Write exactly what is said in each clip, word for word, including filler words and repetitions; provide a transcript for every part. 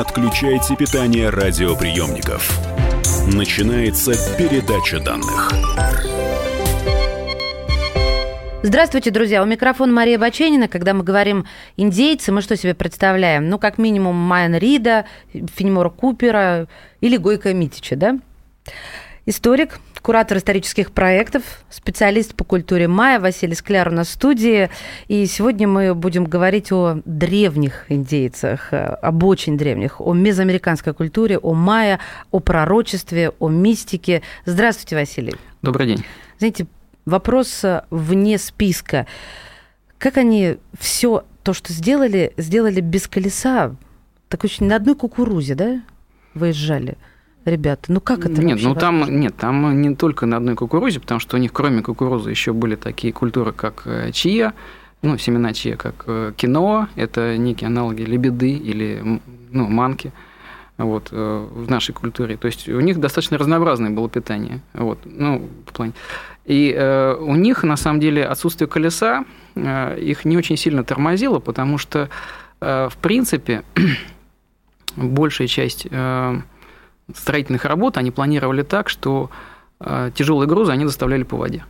отключайте питание радиоприемников. Начинается передача данных. Здравствуйте, друзья. У микрофона Мария Баченина. Когда мы говорим «индейцы», мы что себе представляем? Ну, как минимум, Майн Рида, Фенимора Купера или Гойка Митича, да? Историк, куратор исторических проектов, специалист по культуре майя Василий Скляр у нас в студии. И сегодня мы будем говорить о древних индейцах, об очень древних, о мезоамериканской культуре, о майя, о пророчестве, о мистике. Здравствуйте, Василий. Добрый день. Знаете, вопрос вне списка. Как они все то, что сделали, сделали без колеса? Так очень на одной кукурузе, да, выезжали ребята? Ну как это? Нет, ну там, нет, там не только на одной кукурузе, потому что у них кроме кукурузы еще были такие культуры, как чия, ну, семена чия, как киноа, это некие аналоги лебеды или, ну, манки. Вот, в нашей культуре. То есть у них достаточно разнообразное было питание. Вот, ну, в плане. И э, у них, на самом деле, отсутствие колеса э, их не очень сильно тормозило, потому что, э, в принципе, большая часть э, строительных работ они планировали так, что э, тяжелые грузы они доставляли по воде.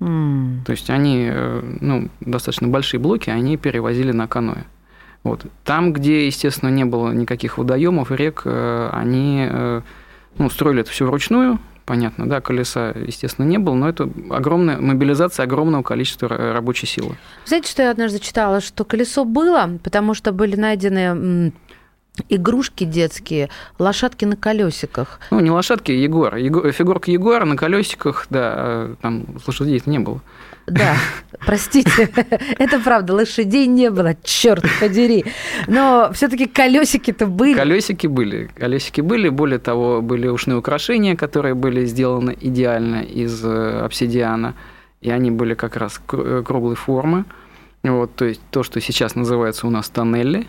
Mm. То есть они, э, ну, достаточно большие блоки они перевозили на каноэ. Вот. Там, где, естественно, не было никаких водоемов, рек, они, ну, строили это все вручную, понятно, да, колеса, естественно, не было, но это огромная мобилизация огромного количества рабочей силы. Знаете, что я однажды читала? Что колесо было, потому что были найдены игрушки детские, лошадки на колесиках. Ну, не лошадки, а ягуар. Ягу... Фигурка ягуара на колесиках, да, там лошадей-то не было. Да, простите, это правда, лошадей не было, черт подери. Но все-таки колесики-то были. Колесики были. Колесики были. Более того, были ушные украшения, которые были сделаны идеально из обсидиана. И они были как раз круглой формы. Вот, то есть то, что сейчас называется у нас тоннели.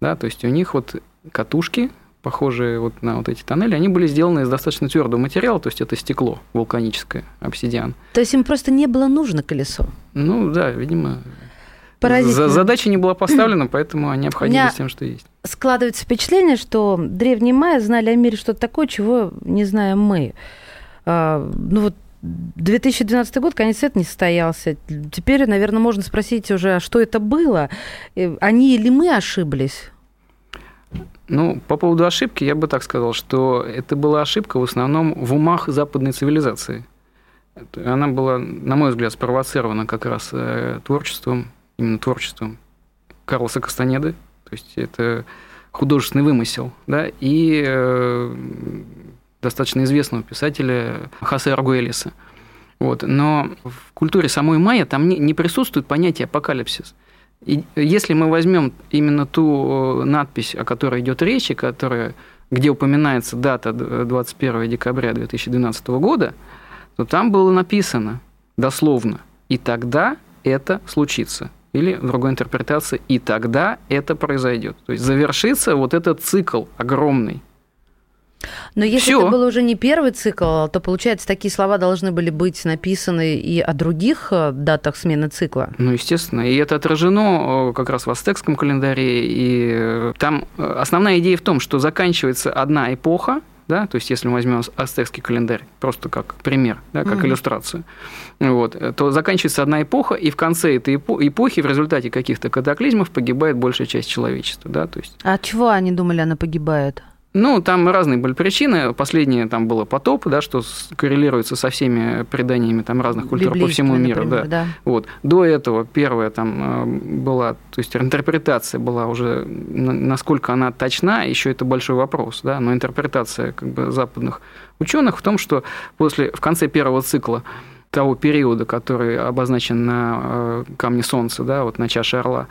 Да, то есть у них вот катушки, похожие вот на вот эти тоннели, они были сделаны из достаточно твердого материала, то есть это стекло вулканическое, обсидиан. То есть им просто не было нужно колесо? Ну да, видимо, задача не была поставлена, поэтому они обходились тем, что есть. Складывается впечатление, что древние майя знали о мире что-то такое, чего не знаем мы. Ну вот две тысячи двенадцатый год, конец света не состоялся. Теперь, наверное, можно спросить уже, а что это было? Они или мы ошиблись? Ну, по поводу ошибки я бы так сказал, что это была ошибка в основном в умах западной цивилизации. Она была, на мой взгляд, спровоцирована как раз творчеством, именно творчеством Карлоса Кастанеды. То есть это художественный вымысел, да, и достаточно известного писателя Хосе Аргуэлиса. Вот. Но в культуре самой майя там не, не присутствует понятие апокалипсис. И если мы возьмем именно ту надпись, о которой идет речь, и которая, где упоминается дата двадцать первого декабря две тысячи двенадцатого года, то там было написано дословно «и тогда это случится». Или в другой интерпретации «и тогда это произойдет». То есть завершится вот этот цикл огромный. Но если Всё. Это был уже не первый цикл, то, получается, такие слова должны были быть написаны и о других датах смены цикла? Ну, естественно. И это отражено как раз в ацтекском календаре. И там основная идея в том, что заканчивается одна эпоха, да, то есть если мы возьмем ацтекский календарь просто как пример, да, как mm-hmm. иллюстрацию, вот, то заканчивается одна эпоха, и в конце этой эпохи в результате каких-то катаклизмов погибает большая часть человечества. Да, то есть... А от чего они думали, она погибает? Ну, там разные были причины. Последнее там было потоп, да, что коррелируется со всеми преданиями там разных культур по всему миру. Например, да. Да. Вот. До этого первая там была, то есть интерпретация была уже, насколько она точна, еще это большой вопрос, да, но интерпретация как бы западных ученых в том, что после, в конце первого цикла того периода, который обозначен на камне Солнца, да, вот на чаше Орла,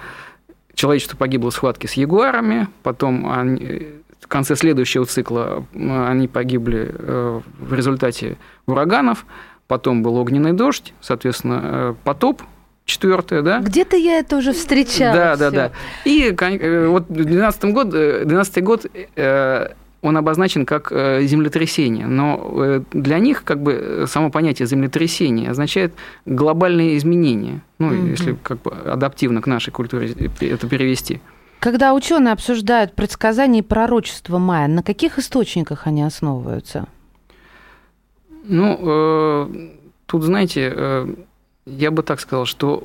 человечество погибло в схватке с ягуарами, потом они... В конце следующего цикла они погибли в результате ураганов, потом был огненный дождь, соответственно, потоп, четвертое, да? Где-то я это уже встречала. Да, всё. да, да. И вот двенадцатый год, двенадцатый год, он обозначен как землетрясение, но для них как бы само понятие землетрясение означает глобальные изменения, ну, mm-hmm. если как бы адаптивно к нашей культуре это перевести. Когда ученые обсуждают предсказания и пророчества майя, на каких источниках они основываются? Ну, э, тут, знаете, э, я бы так сказал, что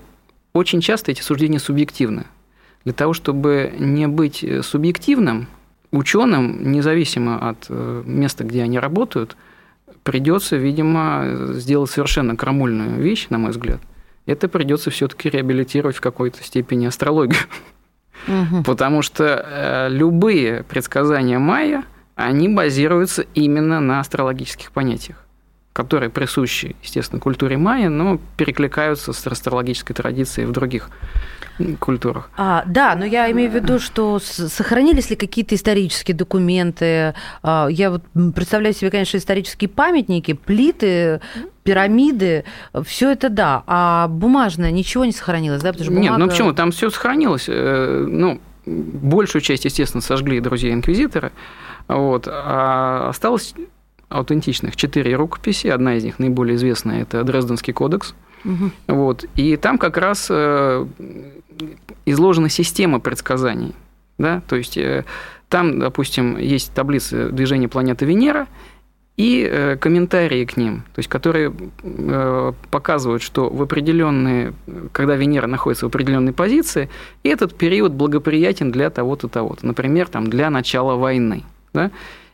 очень часто эти суждения субъективны. Для того, чтобы не быть субъективным, ученым, независимо от места, где они работают, придется, видимо, сделать совершенно крамольную вещь, на мой взгляд. Это придется все-таки реабилитировать в какой-то степени астрологию. Угу. Потому что любые предсказания майя, они базируются именно на астрологических понятиях, которые присущи, естественно, культуре майя, но перекликаются с астрологической традицией в других культурах. А, да, но я имею в виду, что сохранились ли какие-то исторические документы? Я вот представляю себе, конечно, исторические памятники, плиты, пирамиды, все это да, а бумажное ничего не сохранилось, да? Потому что бумага... Нет, ну почему? Там все сохранилось. Ну, большую часть, естественно, сожгли друзья-инквизиторы, вот, а осталось... аутентичных четыре рукописи. Одна из них наиболее известная – это Дрезденский кодекс. Угу. Вот. И там как раз изложена система предсказаний. Да? То есть там, допустим, есть таблицы движения планеты Венера и комментарии к ним, то есть, которые показывают, что в определенные, когда Венера находится в определенной позиции, этот период благоприятен для того-то, того-то. Например, там, для начала войны. Да?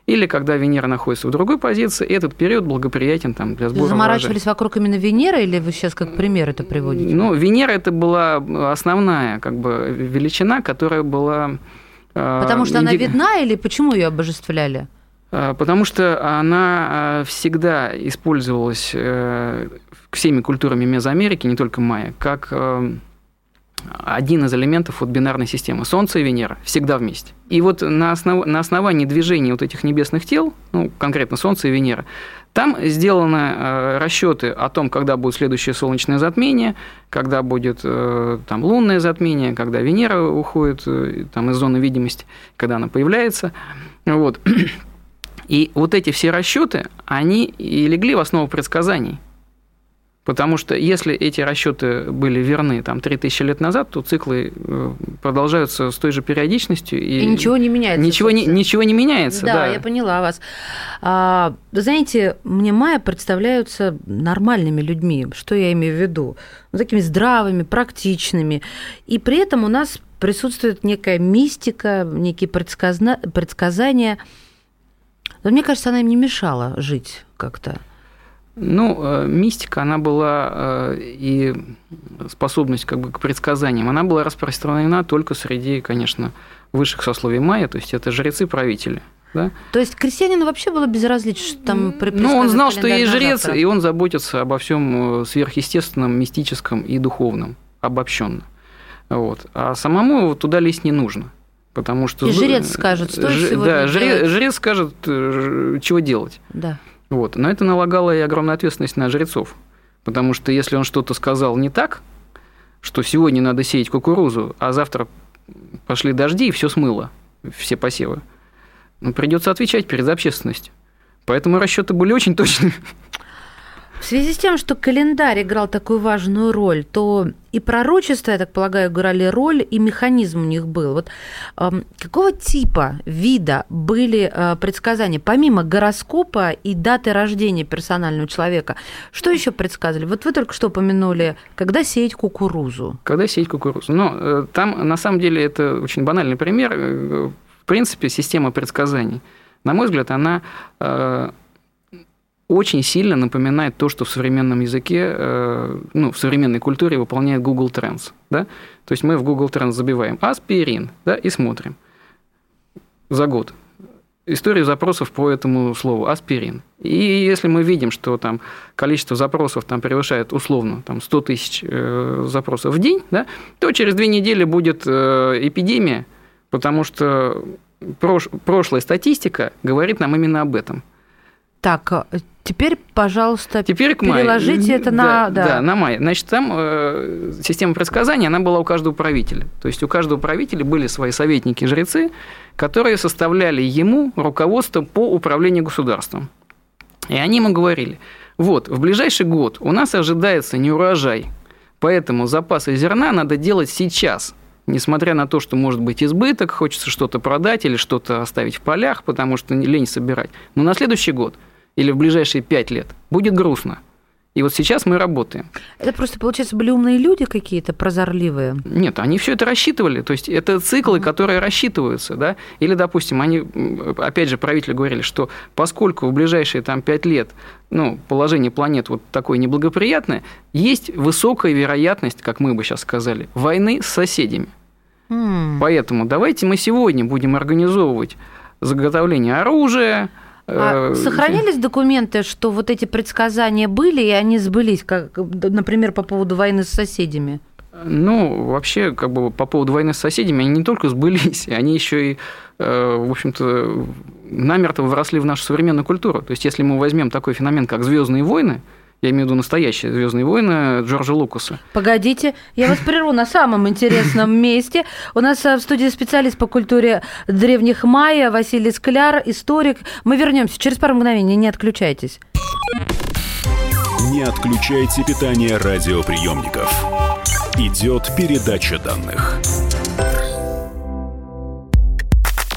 Или когда Венера находится в другой позиции, этот период благоприятен там, для сбора урожая. Заморачивались вокруг именно Венеры, или вы сейчас как пример это приводите? Ну, Венера – это была основная как бы, величина, которая была… Потому что инди... она видна, или почему ее обожествляли? Потому что она всегда использовалась всеми культурами Мезоамерики, не только майя, как один из элементов от бинарной системы. Солнце и Венера всегда вместе. И вот на, основ... на основании движения вот этих небесных тел, ну, конкретно Солнце и Венера, там сделаны расчеты о том, когда будет следующее солнечное затмение, когда будет там, лунное затмение, когда Венера уходит там, из зоны видимости, когда она появляется. Вот. И вот эти все расчеты, они и легли в основу предсказаний. Потому что если эти расчеты были верны там, три тысячи лет назад, то циклы продолжаются с той же периодичностью. И, и ничего не меняется. Ничего не, ничего не меняется. Да, да, я поняла вас. А, знаете, мне майя представляются нормальными людьми. Что я имею в виду? Ну, такими здравыми, практичными. И при этом у нас присутствует некая мистика, некие предсказна... предсказания. Но мне кажется, она им не мешала жить как-то. Ну, мистика, она была и способность как бы, к предсказаниям, она была распространена только среди, конечно, высших сословий майя, то есть это жрецы-правители. Да? То есть крестьянину вообще было безразлично, что там предсказывали? Ну, он знал, что есть жрец, завтра. И он заботится обо всем сверхъестественном, мистическом и духовном, обобщенно. Вот. А самому туда лезть не нужно. Потому что... И жрец скажет, что Ж... сегодня да, жрец, жрец скажет, чего делать. Да. Вот. Но это налагало и огромную ответственность на жрецов, потому что если он что-то сказал не так, что сегодня надо сеять кукурузу, а завтра пошли дожди и все смыло, все посевы, ну, придется отвечать перед общественностью. Поэтому расчеты были очень точными. В связи с тем, что календарь играл такую важную роль, то и пророчества, я так полагаю, играли роль, и механизм у них был. Вот э, какого типа, вида были э, предсказания, помимо гороскопа и даты рождения персонального человека? Что еще предсказывали? Вот вы только что упомянули, когда сеять кукурузу. Когда сеять кукурузу. Но э, там, на самом деле, это очень банальный пример. В принципе, система предсказаний, на мой взгляд, она... Э, очень сильно напоминает то, что в современном языке, ну, в современной культуре выполняет Google Trends. Да? То есть мы в Google Trends забиваем аспирин, да, и смотрим за год историю запросов по этому слову аспирин. И если мы видим, что там количество запросов там, превышает условно там, сто тысяч э, запросов в день, да, то через две недели будет э, эпидемия, потому что прош- прошлая статистика говорит нам именно об этом. Так, теперь, пожалуйста, теперь к переложите май. Это на... Да, да. да, на май. Значит, там э, система предсказаний, она была у каждого правителя. То есть у каждого правителя были свои советники-жрецы, которые составляли ему руководство по управлению государством. И они ему говорили, вот, в ближайший год у нас ожидается неурожай, поэтому запасы зерна надо делать сейчас, Несмотря на то, что может быть избыток, хочется что-то продать или что-то оставить в полях, потому что лень собирать. Но на следующий год или в ближайшие пять лет будет грустно. И вот сейчас мы работаем. Это просто, получается, были умные люди какие-то, прозорливые? Нет, они все это рассчитывали. То есть это циклы, которые рассчитываются. Да? Или, допустим, они, опять же, правители говорили, что поскольку в ближайшие там, пять лет ну, положение планет вот такое неблагоприятное, есть высокая вероятность, как мы бы сейчас сказали, войны с соседями. Mm. Поэтому давайте мы сегодня будем организовывать заготовление оружия. А сохранились документы, что вот эти предсказания были, и они сбылись, как, например, по поводу войны с соседями? Ну, вообще, как бы по поводу войны с соседями, они не только сбылись, они еще и, в общем-то, намертво вросли в нашу современную культуру. То есть, если мы возьмем такой феномен, как «Звездные войны», я имею в виду настоящие «Звездные войны» Джорджа Лукаса. Погодите, я вас прерву на самом интересном месте. У нас в студии специалист по культуре древних майя Василий Скляр, историк. Мы вернемся через пару мгновений, не отключайтесь. Не отключайте питание радиоприемников. Идет передача данных.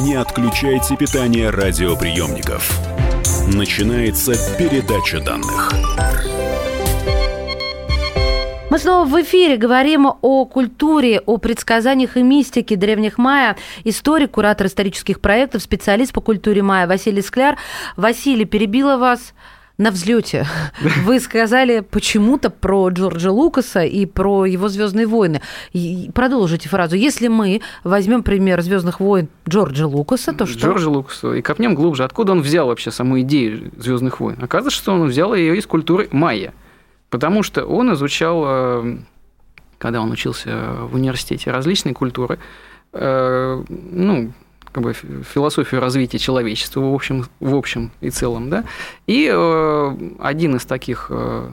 Не отключайте питание радиоприемников. Начинается передача данных. Мы снова в эфире говорим о культуре, о предсказаниях и мистике древних майя. Историк, куратор исторических проектов, специалист по культуре майя Василий Скляр. Василий, перебила вас на взлете. Вы сказали почему-то про Джорджа Лукаса и про его «Звездные войны». И продолжите фразу. Если мы возьмем пример «Звездных войн» Джорджа Лукаса, то что? Джорджа Лукаса. И копнем глубже. Откуда он взял вообще саму идею «Звездных войн»? Оказывается, что он взял ее из культуры майя. Потому что он изучал, когда он учился в университете, различные культуры, ну, как бы философию развития человечества в общем, в общем и целом, да, и э, один из таких, э,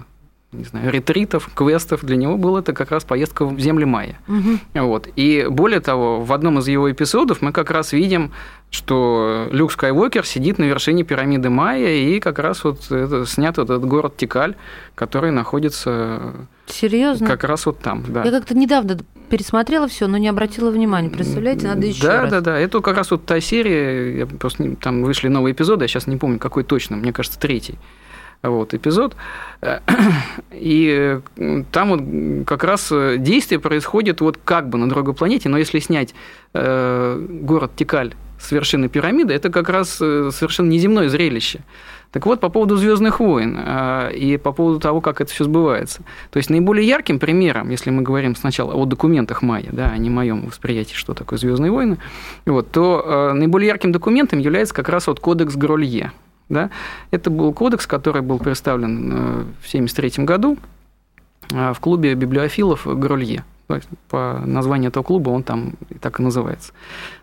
не знаю, ретритов, квестов для него был это как раз поездка в земли майя. Угу. Вот. И более того, в одном из его эпизодов мы как раз видим, что Люк Скайуокер сидит на вершине пирамиды майя, и как раз вот это, снят вот этот город Тикаль, который находится... Серьезно? Как раз вот там, да. Я как-то недавно пересмотрела все, но не обратила внимания. Представляете, надо еще да, раз. Да, да, да. Это как раз вот та серия, я просто, там вышли новые эпизоды, я сейчас не помню, какой точно, мне кажется, третий вот, эпизод. И там вот как раз действие происходит вот как бы на другой планете, но если снять город Тикаль с вершины пирамиды, это как раз совершенно неземное зрелище. Так вот, по поводу «Звездных войн» и по поводу того, как это все сбывается. То есть наиболее ярким примером, если мы говорим сначала о документах майя, да, а не о моем восприятии, что такое «Звездные войны», вот, то наиболее ярким документом является как раз вот Кодекс Гролье. Да? Это был кодекс, который был представлен в тысяча девятьсот семьдесят третьем году в клубе библиофилов Гролье. По названию этого клуба он там и так и называется.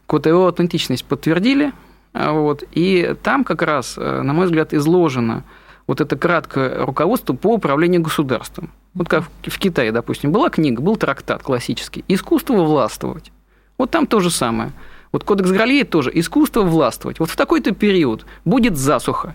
Вот его аутентичность подтвердили. Вот, и там как раз, на мой взгляд, изложено вот это краткое руководство по управлению государством. Вот как в Китае, допустим, была книга, был трактат классический «Искусство властвовать». Вот там то же самое. Вот Кодекс Гролье тоже «Искусство властвовать». Вот в такой-то период будет засуха.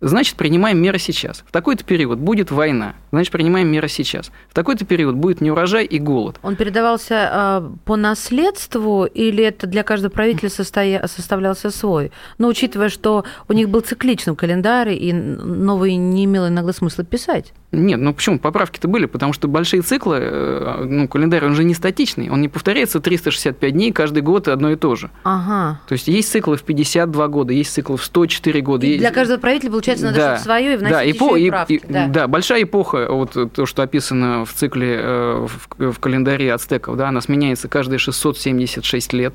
Значит, принимаем меры сейчас. В такой-то период будет война. Значит, принимаем меры сейчас. В такой-то период будет неурожай и голод. Он передавался э, по наследству, или это для каждого правителя состоя... составлялся свой? Но учитывая, что у них был цикличный календарь, и новый не имело иногда смысла писать. Нет, ну почему? Поправки-то были, потому что большие циклы, э, ну, календарь, он же не статичный, он не повторяется триста шестьдесят пять дней, каждый год одно и то же. Ага. То есть есть циклы в пятьдесят два года, есть циклы в сто четыре года. И есть... Для каждого правителя, получается, надо да. что-то свое и вносить да. еще и, и правки. И, да. да, большая эпоха, вот то, что описано в цикле, в, в календаре ацтеков, да, она сменяется каждые шестьсот семьдесят шесть лет.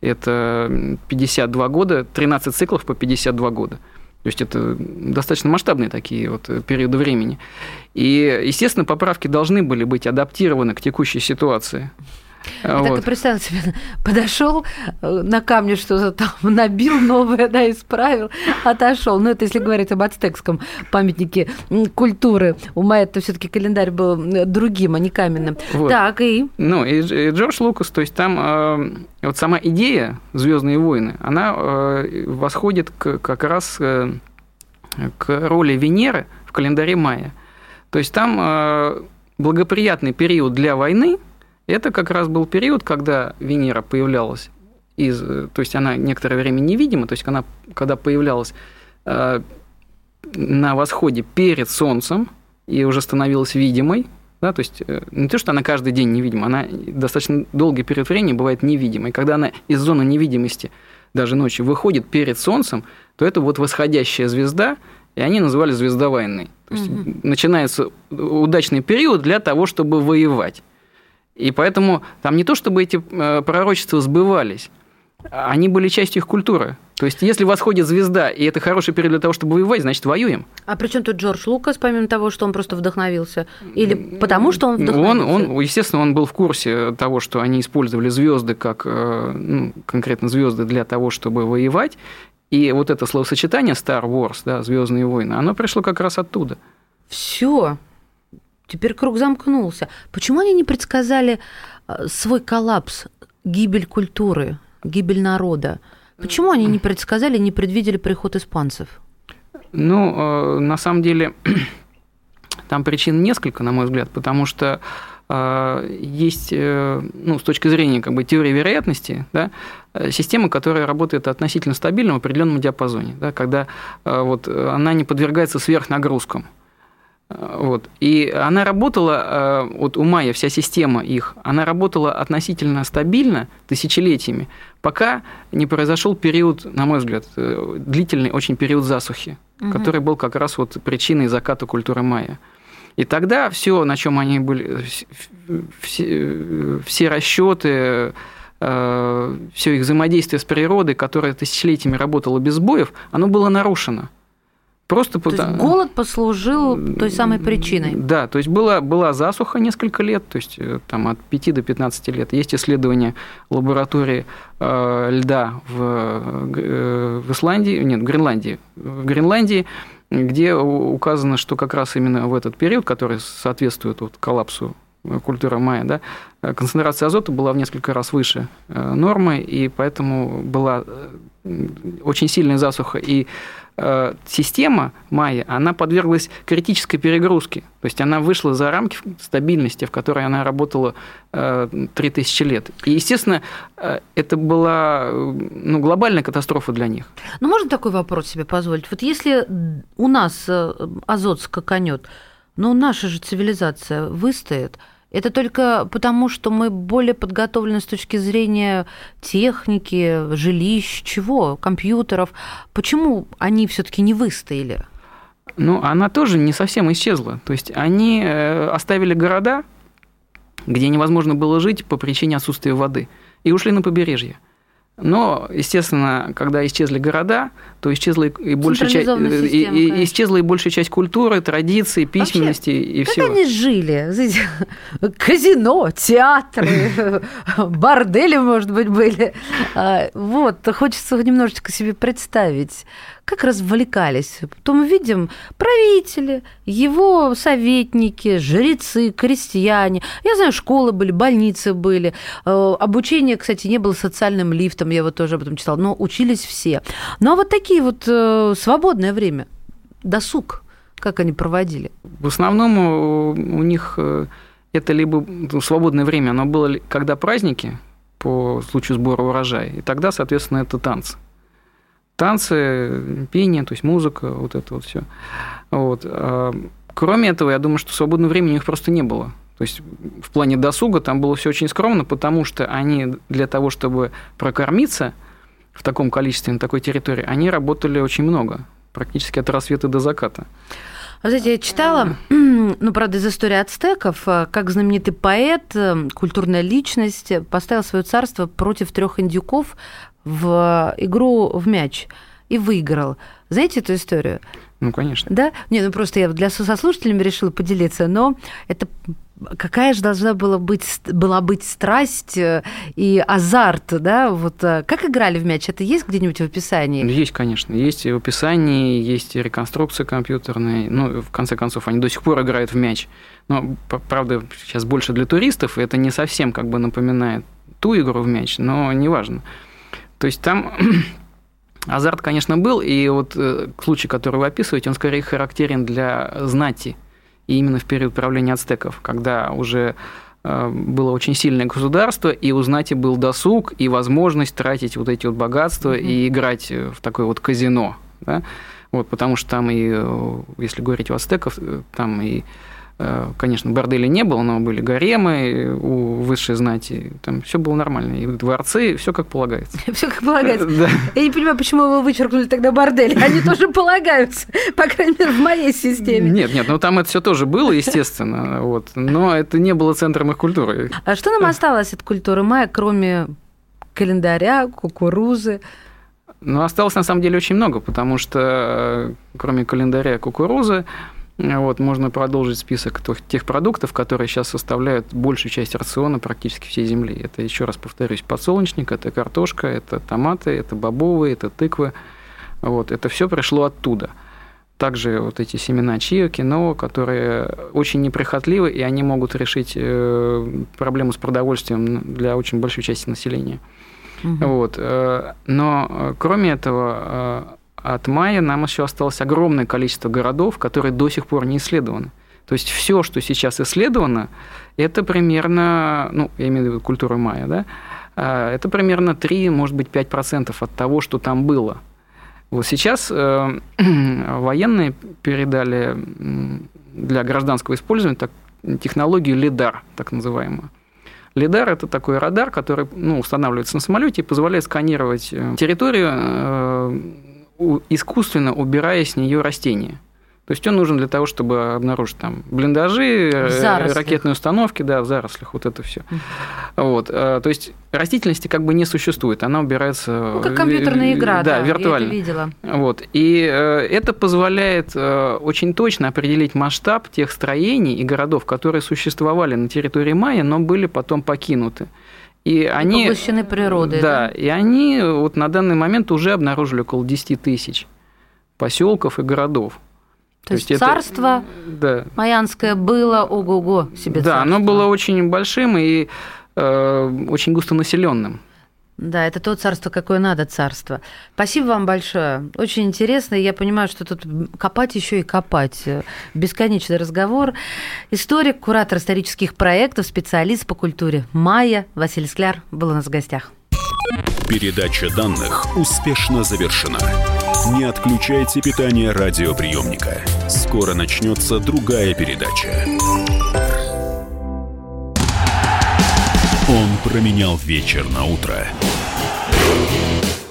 Это пятьдесят два года, тринадцать циклов по пятьдесят два года. То есть это достаточно масштабные такие вот периоды времени. И, естественно, поправки должны были быть адаптированы к текущей ситуации. Я вот. так и представила себе, подошел на камне что-то там набил новое, да, исправил, отошел. Ну, это если говорить об ацтекском памятнике культуры. У майя-то все-таки календарь был другим, а не каменным. Вот. Так, и. Ну, и Джордж Лукас, то есть там вот сама идея «Звездные войны», она восходит к, как раз к роли Венеры в календаре майя. То есть там благоприятный период для войны. Это как раз был период, когда Венера появлялась, из, то есть она некоторое время невидима, то есть она, когда появлялась э, на восходе перед Солнцем и уже становилась видимой, да, то есть э, не то, что она каждый день невидима, она достаточно долгий период времени бывает невидимой. Когда она из зоны невидимости даже ночью выходит перед Солнцем, то это вот восходящая звезда, и они называли звезда войны. То есть mm-hmm. начинается удачный период для того, чтобы воевать. И поэтому там не то, чтобы эти пророчества сбывались, они были частью их культуры. То есть, если восходит звезда, и это хороший период для того, чтобы воевать, значит, воюем. А при чем тут Джордж Лукас, помимо того, что он просто вдохновился? Или потому, что он вдохновился? Он, он, естественно, он был в курсе того, что они использовали звезды как, ну, конкретно звезды для того, чтобы воевать. И вот это словосочетание Star Wars, да, «Звездные войны», оно пришло как раз оттуда. Все. Теперь круг замкнулся. Почему они не предсказали свой коллапс, гибель культуры, гибель народа? Почему они не предсказали, не предвидели приход испанцев? Ну, на самом деле, там причин несколько, на мой взгляд, потому что есть, ну, с точки зрения как бы, теории вероятности, да, система, которая работает относительно стабильно в определенном диапазоне, да, когда вот, она не подвергается сверхнагрузкам. Вот. И она работала, вот у майя вся система их, она работала относительно стабильно тысячелетиями, пока не произошел период, на мой взгляд, длительный очень период засухи, угу. который был как раз вот причиной заката культуры майя. И тогда все, на чем они были, все, все расчеты, все их взаимодействие с природой, которое тысячелетиями работало без сбоев, оно было нарушено. Просто то потому... есть голод послужил той самой причиной. Да, то есть была, была засуха несколько лет, то есть там, от пяти до пятнадцати лет. Есть исследования лаборатории э, льда в, э, в Исландии, нет, в Гренландии, в Гренландии, где указано, что как раз именно в этот период, который соответствует вот, коллапсу культуры майя, да, концентрация азота была в несколько раз выше нормы, и поэтому была очень сильная засуха. И система майя, она подверглась критической перегрузке. То есть она вышла за рамки стабильности, в которой она работала три тысячи лет. И, естественно, это была ну, глобальная катастрофа для них. Ну, можно такой вопрос себе позволить? Вот если у нас азот скаканет, но наша же цивилизация выстоит, это только потому, что мы более подготовлены с точки зрения техники, жилищ, чего, компьютеров. Почему они все-таки не выстояли? Ну, она тоже не совсем исчезла. То есть они оставили города, где невозможно было жить по причине отсутствия воды, и ушли на побережье. Но, естественно, когда исчезли города, то исчезла и большая часть, и, и, исчезла и большая часть культуры, традиций, письменности и всего. Как они жили? Казино, театры, бордели, может быть, были. Вот, хочется немножечко себе представить, как развлекались. Потом видим правители, его советники, жрецы, крестьяне. Я знаю, школы были, больницы были. Обучение, кстати, не было социальным лифтом, я вот тоже об этом читала, но учились все. Ну, а вот такие вот свободное время, досуг, как они проводили? В основном у них это либо свободное время, оно было, когда праздники по случаю сбора урожая, и тогда, соответственно, это танцы. Танцы, пение, то есть музыка, вот это вот все. Вот. Кроме этого, я думаю, что свободного времени у них просто не было. То есть в плане досуга там было все очень скромно, потому что они для того, чтобы прокормиться в таком количестве на такой территории, они работали очень много, практически от рассвета до заката. Вы знаете, я читала, ну, правда, из истории ацтеков, как знаменитый поэт, культурная личность, поставил свое царство против трех индюков в игру в мяч. и выиграл. Знаете эту историю? Ну, конечно. Да? Не, ну просто я для сослушателями решила поделиться, но это какая же должна была быть, была быть страсть и азарт, да? Вот как играли в мяч? Это есть где-нибудь в описании? Есть, конечно. Есть и в описании, есть и реконструкции компьютерные. Ну, в конце концов, они до сих пор играют в мяч. Но, правда, сейчас больше для туристов, это не совсем как бы напоминает ту игру в мяч, но неважно. То есть там азарт, конечно, был, и вот случай, который вы описываете, он скорее характерен для знати, и именно в период правления ацтеков, когда уже было очень сильное государство, и у знати был досуг и возможность тратить вот эти вот богатства mm-hmm. и играть в такое вот казино. Да? Вот, потому что там и, если говорить у ацтеков, там и, конечно, борделей не было, но были гаремы у высшей знати, там все было нормально, и дворцы, все как полагается. Все как полагается. Я не понимаю, почему вы вычеркнули тогда бордели, они тоже полагаются, по крайней мере, в моей системе. Нет, нет, ну там это все тоже было, естественно, вот, но это не было центром их культуры. А что нам осталось от культуры майя, кроме календаря, кукурузы? Ну, осталось на самом деле очень много, потому что кроме календаря, кукурузы, вот, можно продолжить список тех продуктов, которые сейчас составляют большую часть рациона практически всей земли. Это, еще раз повторюсь, подсолнечник, это картошка, это томаты, это бобовые, это тыквы. Вот, это все пришло оттуда. Также вот эти семена чиа, киноа, которые очень неприхотливы, и они могут решить проблему с продовольствием для очень большой части населения. Угу. Вот. Но кроме этого... От майя нам еще осталось огромное количество городов, которые до сих пор не исследованы. То есть все, что сейчас исследовано, это примерно, ну, я имею в виду культуру майя, да, это примерно три, может быть, пять процентов от того, что там было. Вот сейчас э, военные передали для гражданского использования так, технологию лидар, так называемую. Лидар – это такой радар, который, ну, устанавливается на самолете и позволяет сканировать территорию, э, искусственно убирая с нее растения. То есть он нужен для того, чтобы обнаружить там блиндажи, ракетные установки, да, в зарослях, вот это все. Вот. То есть растительности как бы не существует, она убирается... Ну, как компьютерная игра, да, да виртуально. Я это видела. Вот. И это позволяет очень точно определить масштаб тех строений и городов, которые существовали на территории майя, но были потом покинуты. И, и они, поглощены природой. Да, да, и они вот на данный момент уже обнаружили около десять тысяч поселков и городов. То, То есть царство это, да, майянское было ого-го себе. Да, царство. Оно было очень большим и э, очень густонаселенным. Да, это то царство, какое надо царство. Спасибо вам большое. Очень интересно. Я понимаю, что тут копать еще и копать. Бесконечный разговор. Историк, куратор исторических проектов, специалист по культуре майя Василий Скляр был у нас в гостях. Передача данных успешно завершена. Не отключайте питание радиоприемника. Скоро начнется другая передача. Он променял вечер на утро,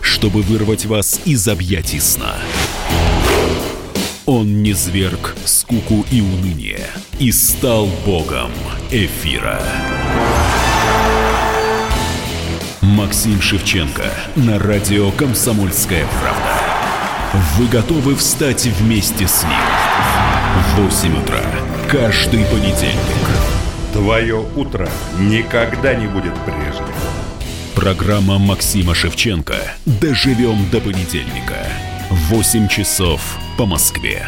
чтобы вырвать вас из объятий сна. Он низверг скуку и уныние и стал богом эфира. Максим Шевченко на радио «Комсомольская правда». Вы готовы встать вместе с ним? В восемь утра каждый понедельник. Твое утро никогда не будет прежним. Программа Максима Шевченко «Доживем до понедельника». восемь часов по Москве.